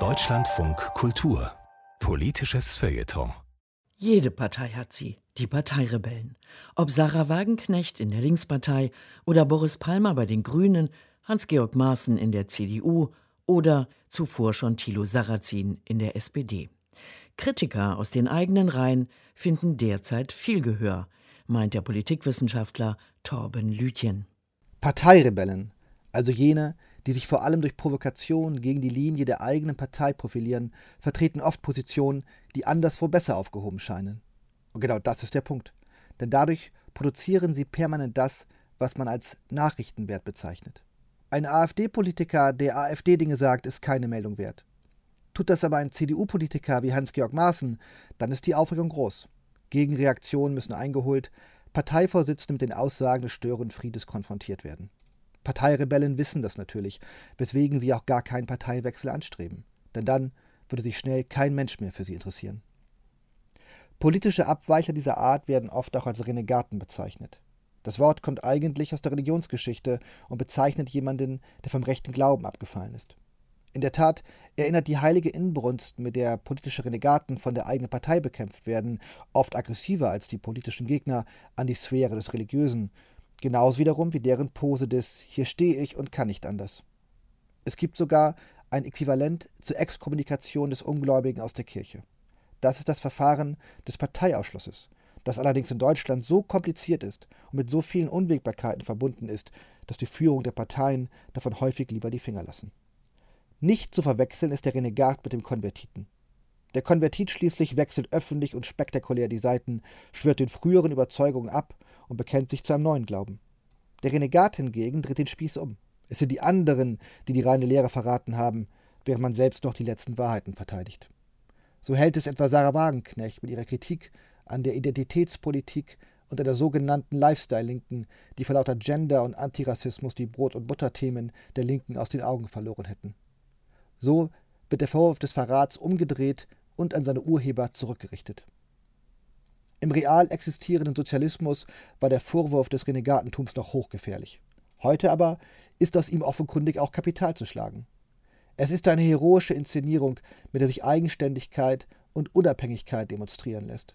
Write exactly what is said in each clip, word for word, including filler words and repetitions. Deutschlandfunk Kultur. Politisches Feuilleton. Jede Partei hat sie, die Parteirebellen. Ob Sahra Wagenknecht in der Linkspartei oder Boris Palmer bei den Grünen, Hans-Georg Maaßen in der C D U oder zuvor schon Thilo Sarrazin in der S P D. Kritiker aus den eigenen Reihen finden derzeit viel Gehör, meint der Politikwissenschaftler Torben Lütjen. Parteirebellen, also jene, die sich vor allem durch Provokation gegen die Linie der eigenen Partei profilieren, vertreten oft Positionen, die anderswo besser aufgehoben scheinen. Und genau das ist der Punkt. Denn dadurch produzieren sie permanent das, was man als Nachrichtenwert bezeichnet. Ein A f D-Politiker, der A f D-Dinge sagt, ist keine Meldung wert. Tut das aber ein C D U-Politiker wie Hans-Georg Maaßen, dann ist die Aufregung groß. Gegenreaktionen müssen eingeholt, Parteivorsitzende mit den Aussagen des störenden Friedes konfrontiert werden. Parteirebellen wissen das natürlich, weswegen sie auch gar keinen Parteiwechsel anstreben. Denn dann würde sich schnell kein Mensch mehr für sie interessieren. Politische Abweichler dieser Art werden oft auch als Renegaten bezeichnet. Das Wort kommt eigentlich aus der Religionsgeschichte und bezeichnet jemanden, der vom rechten Glauben abgefallen ist. In der Tat erinnert die heilige Inbrunst, mit der politische Renegaten von der eigenen Partei bekämpft werden, oft aggressiver als die politischen Gegner, an die Sphäre des Religiösen. Genauso wiederum wie deren Pose des »Hier stehe ich und kann nicht anders«. Es gibt sogar ein Äquivalent zur Exkommunikation des Ungläubigen aus der Kirche. Das ist das Verfahren des Parteiausschlusses, das allerdings in Deutschland so kompliziert ist und mit so vielen Unwägbarkeiten verbunden ist, dass die Führung der Parteien davon häufig lieber die Finger lassen. Nicht zu verwechseln ist der Renegat mit dem Konvertiten. Der Konvertit schließlich wechselt öffentlich und spektakulär die Seiten, schwört den früheren Überzeugungen ab und bekennt sich zu einem neuen Glauben. Der Renegat hingegen dreht den Spieß um. Es sind die anderen, die die reine Lehre verraten haben, während man selbst noch die letzten Wahrheiten verteidigt. So hält es etwa Sahra Wagenknecht mit ihrer Kritik an der Identitätspolitik und an der sogenannten Lifestyle-Linken, die vor lauter Gender und Antirassismus die Brot- und Butterthemen der Linken aus den Augen verloren hätten. So wird der Vorwurf des Verrats umgedreht und an seine Urheber zurückgerichtet. Im real existierenden Sozialismus war der Vorwurf des Renegatentums noch hochgefährlich. Heute aber ist aus ihm offenkundig auch Kapital zu schlagen. Es ist eine heroische Inszenierung, mit der sich Eigenständigkeit und Unabhängigkeit demonstrieren lässt.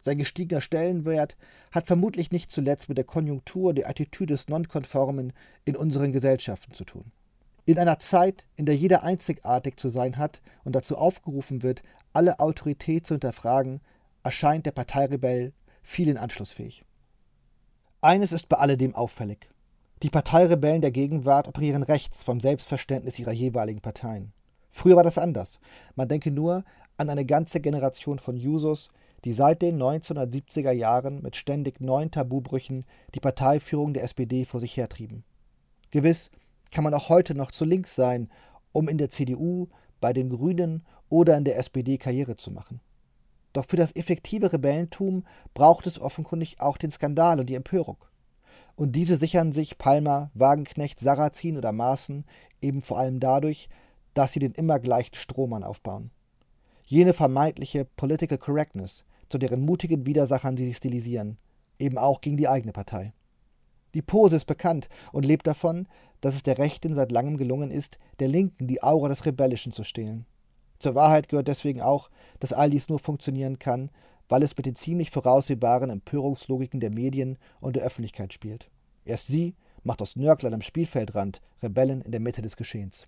Sein gestiegener Stellenwert hat vermutlich nicht zuletzt mit der Konjunktur der Attitüde des Nonkonformen in unseren Gesellschaften zu tun. In einer Zeit, in der jeder einzigartig zu sein hat und dazu aufgerufen wird, alle Autorität zu hinterfragen, erscheint der Parteirebell vielen anschlussfähig. Eines ist bei alledem auffällig. Die Parteirebellen der Gegenwart operieren rechts vom Selbstverständnis ihrer jeweiligen Parteien. Früher war das anders. Man denke nur an eine ganze Generation von Jusos, die seit den neunzehnhundertsiebziger Jahren mit ständig neuen Tabubrüchen die Parteiführung der S P D vor sich hertrieben. Gewiss kann man auch heute noch zu links sein, um in der C D U, bei den Grünen oder in der S P D Karriere zu machen. Doch für das effektive Rebellentum braucht es offenkundig auch den Skandal und die Empörung. Und diese sichern sich Palmer, Wagenknecht, Sarrazin oder Maaßen eben vor allem dadurch, dass sie den immer gleichen Strohmann aufbauen. Jene vermeintliche Political Correctness, zu deren mutigen Widersachern sie sich stilisieren, eben auch gegen die eigene Partei. Die Pose ist bekannt und lebt davon, dass es der Rechten seit langem gelungen ist, der Linken die Aura des Rebellischen zu stehlen. Zur Wahrheit gehört deswegen auch, dass all dies nur funktionieren kann, weil es mit den ziemlich voraussehbaren Empörungslogiken der Medien und der Öffentlichkeit spielt. Erst sie macht aus Nörglern am Spielfeldrand Rebellen in der Mitte des Geschehens.